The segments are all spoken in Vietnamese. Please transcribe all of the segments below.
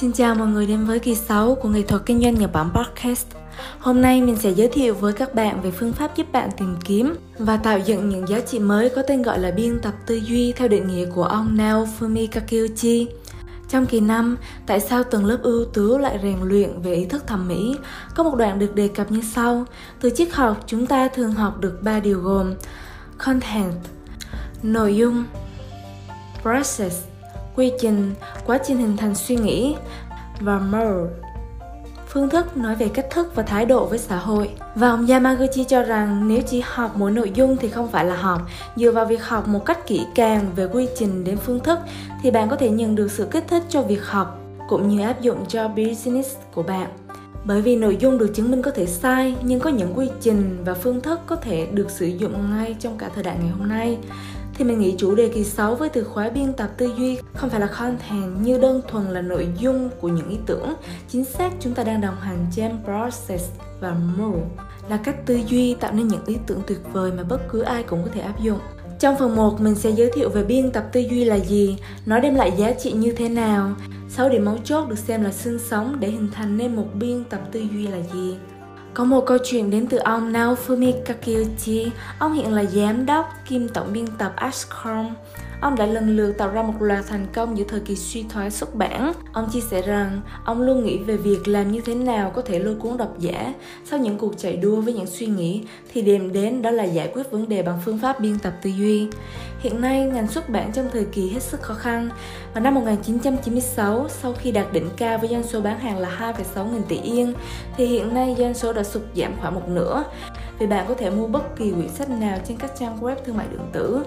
Xin chào mọi người đến với kỳ 6 của nghệ thuật kinh doanh Nhật Bản Podcast. Hôm nay mình sẽ giới thiệu với các bạn về phương pháp giúp bạn tìm kiếm và tạo dựng những giá trị mới có tên gọi là biên tập tư duy theo định nghĩa của ông Naofumi Kakiuchi. Trong kỳ 5, tại sao tầng lớp ưu tú lại rèn luyện về ý thức thẩm mỹ, có một đoạn được đề cập như sau. Từ triết học, chúng ta thường học được 3 điều gồm Content, nội dung, Process, quy trình, quá trình hình thành suy nghĩ, và Mode, phương thức nói về cách thức và thái độ với xã hội. Và ông Yamaguchi cho rằng nếu chỉ học mỗi nội dung thì không phải là học. Dựa vào việc học một cách kỹ càng về quy trình đến phương thức thì bạn có thể nhận được sự kích thích cho việc học cũng như áp dụng cho business của bạn. Bởi vì nội dung được chứng minh có thể sai, nhưng có những quy trình và phương thức có thể được sử dụng ngay trong cả thời đại ngày hôm nay. Thì mình nghĩ chủ đề kỳ 6 với từ khóa biên tập tư duy không phải là content như đơn thuần là nội dung của những ý tưởng. Chính xác, chúng ta đang đồng hành trên process và mode, là cách tư duy tạo nên những ý tưởng tuyệt vời mà bất cứ ai cũng có thể áp dụng. Trong phần 1, mình sẽ giới thiệu về biên tập tư duy là gì, nó đem lại giá trị như thế nào, 6 điểm mấu chốt được xem là xương sống để hình thành nên một biên tập tư duy là gì. Có một câu chuyện đến từ ông Naofumi Kakiuchi, ông hiện là giám đốc kiêm tổng biên tập Ascom. Ông đã lần lượt tạo ra một loạt thành công giữa thời kỳ suy thoái xuất bản. Ông chia sẻ rằng, ông luôn nghĩ về việc làm như thế nào có thể lôi cuốn độc giả. Sau những cuộc chạy đua với những suy nghĩ, thì điểm đến đó là giải quyết vấn đề bằng phương pháp biên tập tư duy. Hiện nay, ngành xuất bản trong thời kỳ hết sức khó khăn. Vào năm 1996, sau khi đạt đỉnh cao với doanh số bán hàng là 2,6 nghìn tỷ yên, thì hiện nay doanh số đã sụt giảm khoảng một nửa. Vì bạn có thể mua bất kỳ quyển sách nào trên các trang web thương mại điện tử,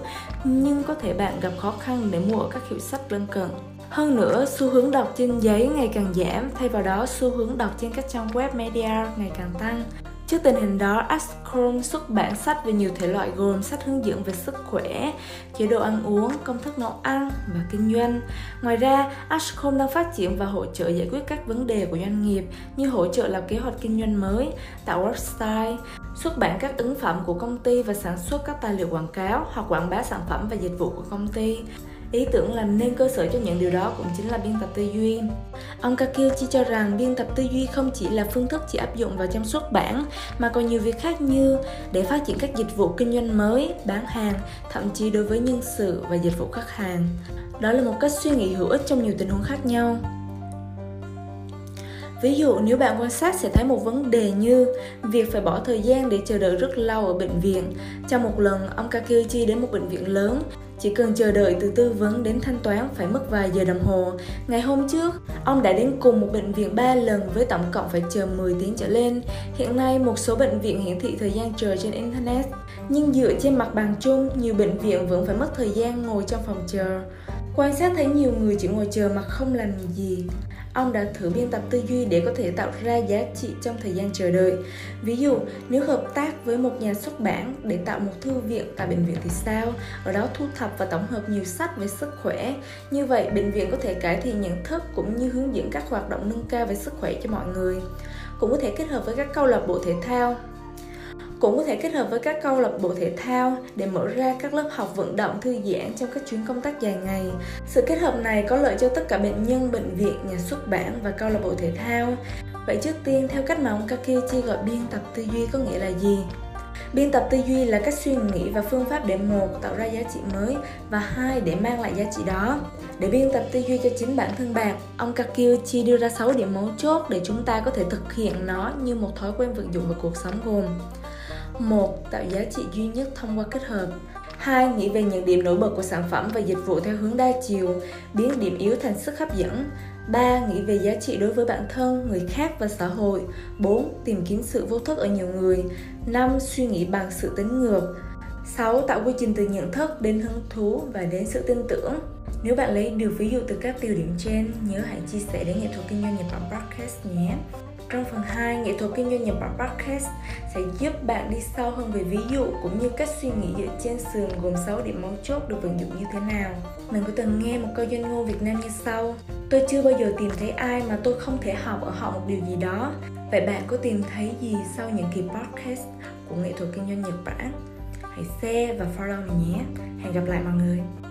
nhưng có thể bạn gặp khó khăn để mua ở các hiệu sách lân cận. Hơn nữa, xu hướng đọc trên giấy ngày càng giảm, thay vào đó xu hướng đọc trên các trang web media ngày càng tăng. Trước tình hình đó, Ascom xuất bản sách về nhiều thể loại gồm sách hướng dẫn về sức khỏe, chế độ ăn uống, công thức nấu ăn và kinh doanh. Ngoài ra, Ascom đang phát triển và hỗ trợ giải quyết các vấn đề của doanh nghiệp như hỗ trợ lập kế hoạch kinh doanh mới, tạo website, xuất bản các ấn phẩm của công ty và sản xuất các tài liệu quảng cáo hoặc quảng bá sản phẩm và dịch vụ của công ty. Ý tưởng làm nên cơ sở cho những điều đó cũng chính là biên tập tư duy. Ông Kakiuchi cho rằng biên tập tư duy không chỉ là phương thức chỉ áp dụng vào trong xuất bản, mà còn nhiều việc khác như để phát triển các dịch vụ kinh doanh mới, bán hàng, thậm chí đối với nhân sự và dịch vụ khách hàng. Đó là một cách suy nghĩ hữu ích trong nhiều tình huống khác nhau. Ví dụ, nếu bạn quan sát sẽ thấy một vấn đề như việc phải bỏ thời gian để chờ đợi rất lâu ở bệnh viện. Trong một lần, ông Kakiuchi đến một bệnh viện lớn, chỉ cần chờ đợi từ tư vấn đến thanh toán phải mất vài giờ đồng hồ. Ngày hôm trước, ông đã đến cùng một bệnh viện 3 lần với tổng cộng phải chờ 10 tiếng trở lên. Hiện nay, một số bệnh viện hiển thị thời gian chờ trên Internet, nhưng dựa trên mặt bằng chung, nhiều bệnh viện vẫn phải mất thời gian ngồi trong phòng chờ. Quan sát thấy nhiều người chỉ ngồi chờ mà không làm gì. Ông đã thử biên tập tư duy để có thể tạo ra giá trị trong thời gian chờ đợi. Ví dụ, nếu hợp tác với một nhà xuất bản để tạo một thư viện tại bệnh viện thì sao? Ở đó thu thập và tổng hợp nhiều sách về sức khỏe. Như vậy, bệnh viện có thể cải thiện nhận thức cũng như hướng dẫn các hoạt động nâng cao về sức khỏe cho mọi người. Cũng có thể kết hợp với các câu lạc bộ thể thao. Để mở ra các lớp học vận động thư giãn trong các chuyến công tác dài ngày. Sự kết hợp này có lợi cho tất cả bệnh nhân, bệnh viện, nhà xuất bản và câu lạc bộ thể thao. Vậy trước tiên, theo cách mà ông Kakiuchi gọi biên tập tư duy có nghĩa là gì? Biên tập tư duy là cách suy nghĩ và phương pháp để 1. Tạo ra giá trị mới và 2. Để mang lại giá trị đó. Để biên tập tư duy cho chính bản thân bạn, ông Kakiuchi đưa ra 6 điểm mấu chốt để chúng ta có thể thực hiện nó như một thói quen vận dụng vào cuộc sống gồm: 1. Tạo giá trị duy nhất thông qua kết hợp. 2. Nghĩ về những điểm nổi bật của sản phẩm và dịch vụ theo hướng đa chiều, biến điểm yếu thành sức hấp dẫn. 3. Nghĩ về giá trị đối với bản thân, người khác và xã hội. 4. Tìm kiếm sự vô thức ở nhiều người. 5. Suy nghĩ bằng sự tính ngược. 6. Tạo quy trình từ nhận thức đến hứng thú và đến sự tin tưởng. Nếu bạn lấy được ví dụ từ các tiêu điểm trên, nhớ hãy chia sẻ đến Nghệ thuật Kinh doanh Nhật Bản Podcast nhé. Trong phần 2, Nghệ thuật Kinh doanh Nhật Bản Podcast sẽ giúp bạn đi sâu hơn về ví dụ cũng như cách suy nghĩ dựa trên sườn gồm 6 điểm mấu chốt được vận dụng như thế nào. Mình có từng nghe một câu danh ngôn Việt Nam như sau: tôi chưa bao giờ tìm thấy ai mà tôi không thể học ở họ một điều gì đó. Vậy bạn có tìm thấy gì sau những kỳ podcast của Nghệ thuật Kinh doanh Nhật Bản? Hãy share và follow mình nhé. Hẹn gặp lại mọi người.